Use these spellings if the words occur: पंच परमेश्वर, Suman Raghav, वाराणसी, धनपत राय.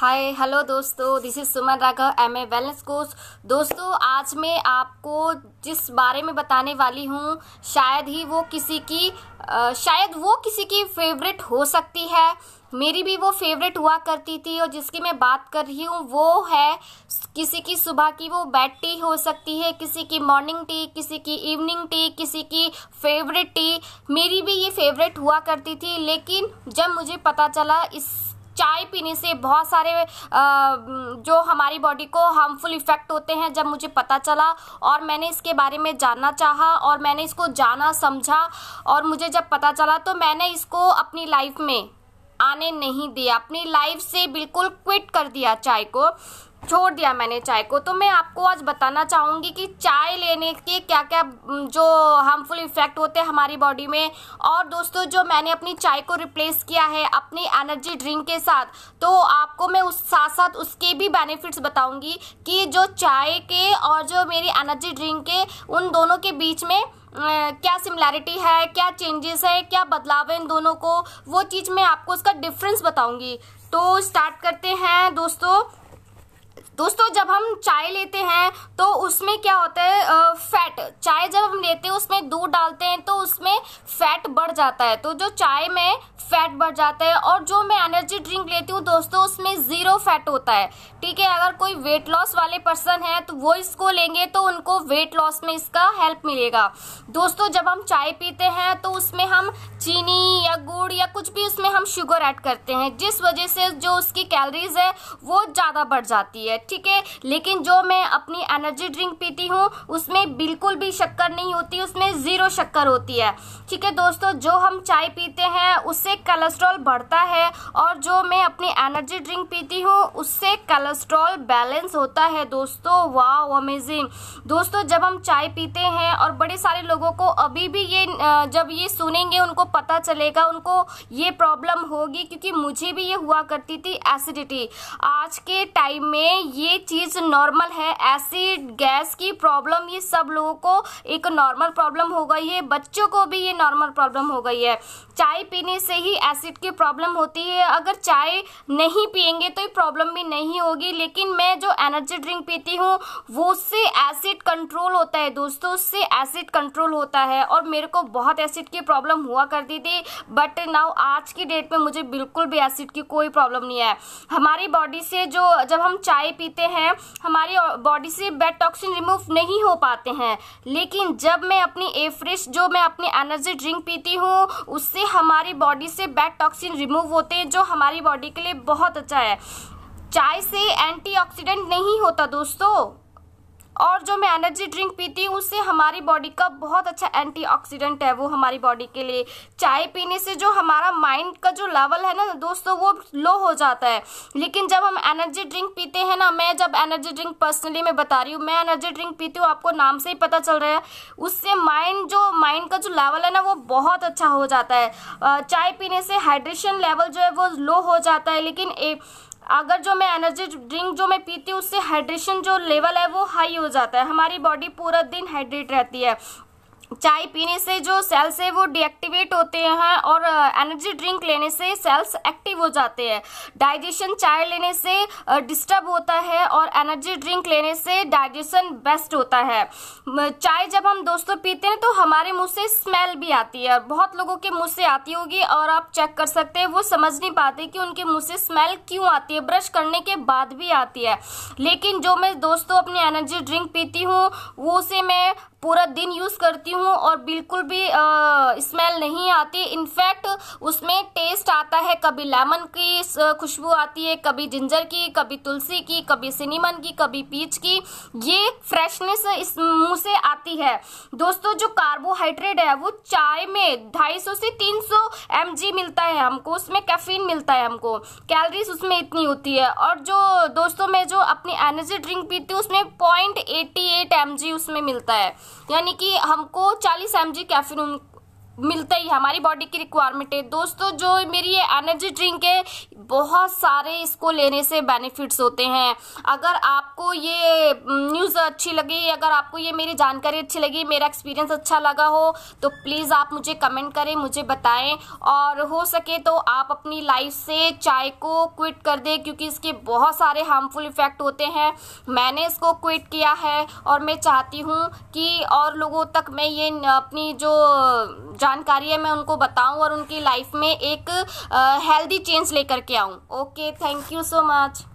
हाय hello दोस्तों, this is Suman Raghav, am a wellness coach. दोस्तों, आज मैं आपको जिस बारे में बताने वाली हूँ शायद वो किसी की फेवरेट हो सकती है। मेरी भी वो फेवरेट हुआ करती थी, और जिसकी मैं बात कर रही हूँ वो है किसी की सुबह की वो बेड टी हो सकती है, किसी की मॉर्निंग टी, किसी की इवनिंग टी, किसी की फेवरेट टी। मेरी भी ये फेवरेट हुआ करती थी, लेकिन जब मुझे पता चला इस चाय पीने से बहुत सारे जो हमारी बॉडी को हार्मफुल इफेक्ट होते हैं, जब मुझे पता चला और मैंने इसके बारे में जानना चाहा और मैंने इसको जाना समझा, और मुझे जब पता चला तो मैंने इसको अपनी लाइफ में आने नहीं दिया, अपनी लाइफ से बिल्कुल क्विट कर दिया, चाय को छोड़ दिया मैंने चाय को। तो मैं आपको आज बताना चाहूँगी कि चाय लेने के क्या क्या जो हार्मफुल इफेक्ट होते हैं हमारी बॉडी में। और दोस्तों, जो मैंने अपनी चाय को रिप्लेस किया है अपनी एनर्जी ड्रिंक के साथ, तो आपको मैं उस साथ उसके भी बेनिफिट्स बताऊँगी कि जो चाय के और जो मेरी एनर्जी ड्रिंक के, उन दोनों के बीच में क्या सिमिलैरिटी है, क्या चेंजेस है, क्या बदलाव है इन दोनों को, वो चीज़ मैं आपको उसका डिफरेंस बताऊँगी। तो स्टार्ट करते हैं दोस्तों, जब हम चाय लेते हैं तो उसमें क्या होता है, फैट। चाय जब हम लेते हैं उसमें दूध डालते हैं तो उसमें फैट बढ़ जाता है, तो जो चाय में फैट बढ़ जाता है। और जो मैं एनर्जी ड्रिंक लेती हूँ दोस्तों, उसमें जीरो फैट होता है, ठीक है। अगर कोई वेट लॉस वाले पर्सन है तो वो इसको लेंगे तो उनको वेट लॉस में इसका हेल्प मिलेगा। दोस्तों, जब हम चाय पीते हैं तो उसमें हम चीनी या गुड़ या कुछ भी उसमें हम शुगर ऐड करते हैं, जिस वजह से जो उसकी कैलोरीज है वो ज़्यादा बढ़ जाती है, ठीक है। लेकिन जो मैं अपनी एनर्जी ड्रिंक पीती हूँ उसमें बिल्कुल भी शक्कर नहीं होती, उसमें जीरो शक्कर होती है, ठीक है। दोस्तों, जो हम चाय पीते हैं उससे कोलेस्ट्रॉल बढ़ता है, और जो मैं अपनी एनर्जी ड्रिंक पीती हूँ उससे कोलेस्ट्रॉल बैलेंस होता है। दोस्तों, वाओ, अमेजिंग। दोस्तों, जब हम चाय पीते हैं, और बड़े सारे लोगों को अभी भी ये जब ये सुनेंगे उनको पता चलेगा, उनको ये प्रॉब्लम होगी, क्योंकि मुझे भी ये हुआ करती थी एसिडिटी। आज के टाइम में ये चीज नॉर्मल है, एसिड गैस की प्रॉब्लम ये सब लोगों को एक नॉर्मल प्रॉब्लम हो गई है, बच्चों को भी ये नॉर्मल प्रॉब्लम हो गई है। चाय पीने से ही एसिड की प्रॉब्लम होती है, अगर चाय नहीं पियेंगे तो ये प्रॉब्लम भी नहीं होगी। लेकिन मैं जो एनर्जी ड्रिंक पीती हूँ वो उससे एसिड कंट्रोल होता है दोस्तों, उससे एसिड कंट्रोल होता है। और मेरे को बहुत एसिड की प्रॉब्लम हुआ करती थी, बट नाउ आज की डेट में मुझे बिल्कुल भी एसिड की कोई प्रॉब्लम नहीं है। हमारी बॉडी से जो जब हम चाय पीते हैं हमारी बॉडी से बैड टॉक्सिन रिमूव नहीं हो पाते हैं, लेकिन जब मैं अपनी एफ्रेश जो मैं अपनी एनर्जी ड्रिंक पीती हूँ उससे हमारी बॉडी से बैड टॉक्सिन रिमूव होते हैं, जो हमारी बॉडी के लिए बहुत अच्छा है। चाय से एंटीऑक्सीडेंट नहीं होता दोस्तों, और जो मैं एनर्जी ड्रिंक पीती हूँ उससे हमारी बॉडी का बहुत अच्छा एंटीऑक्सीडेंट है, वो हमारी बॉडी के लिए। चाय पीने से जो हमारा माइंड का जो लेवल है ना दोस्तों, वो लो हो जाता है। लेकिन जब हम एनर्जी ड्रिंक पीते हैं ना, मैं जब एनर्जी ड्रिंक पर्सनली मैं बता रही हूँ, मैं एनर्जी ड्रिंक पीती हूँ, आपको नाम से ही पता चल रहा है, उससे माइंड का जो लेवल है ना वो बहुत अच्छा हो जाता है। चाय पीने से हाइड्रेशन लेवल जो है वो लो हो जाता है, लेकिन अगर जो मैं एनर्जी ड्रिंक जो मैं पीती हूँ उससे हाइड्रेशन जो लेवल है वो हाई हो जाता है, हमारी बॉडी पूरा दिन हाइड्रेट रहती है। चाय पीने से जो सेल्स है वो डीएक्टिवेट होते हैं, और एनर्जी ड्रिंक लेने से सेल्स एक्टिव हो जाते हैं। डाइजेशन चाय लेने से डिस्टर्ब होता है, और एनर्जी ड्रिंक लेने से डाइजेशन बेस्ट होता है। चाय जब हम दोस्तों पीते हैं तो हमारे मुंह से स्मेल भी आती है, बहुत लोगों के मुंह से आती होगी, और आप चेक कर सकते हैं, वो समझ नहीं पाते कि उनके मुँह से स्मेल क्यों आती है, ब्रश करने के बाद भी आती है। लेकिन जो मैं दोस्तों अपनी एनर्जी ड्रिंक पीती हूँ वो उसे मैं पूरा दिन यूज़ करती हूँ, और बिल्कुल भी स्मेल नहीं आती। इनफैक्ट उसमें टेस्ट आता है, कभी लेमन की खुशबू आती है, कभी जिंजर की, कभी तुलसी की, कभी सिनेमन की, कभी पीच की। ये फ्रेशनेस इस मुँह से आती है। दोस्तों, जो कार्बोहाइड्रेट है वो चाय में 250 से 300 mg मिलता है हमको, उसमें कैफीन मिलता है हमको, कैलरीज उसमें इतनी होती है। और जो दोस्तों मैं जो अपनी एनर्जी ड्रिंक पीती हूँ उसमें 0.88 mg उसमें मिलता है, यानी कि हमको 40 mg कैफीन मिलता ही हमारी बॉडी की रिक्वायरमेंट है। दोस्तों जो मेरी ये एनर्जी ड्रिंक है, बहुत सारे इसको लेने से बेनिफिट्स होते हैं। अगर आपको ये न्यूज़ अच्छी लगी, अगर आपको ये मेरी जानकारी अच्छी लगी, मेरा एक्सपीरियंस अच्छा लगा हो तो प्लीज़ आप मुझे कमेंट करें, मुझे बताएं, और हो सके तो आप अपनी लाइफ से चाय को क्विट कर दें क्योंकि इसके बहुत सारे हार्मफुल इफ़ेक्ट होते हैं। मैंने इसको क्विट किया है और मैं चाहती हूँ कि और लोगों तक मैं ये अपनी जो जानकारी है मैं उनको बताऊं और उनकी लाइफ में एक हेल्दी चेंज लेकर के आऊं। Okay, thank you so much.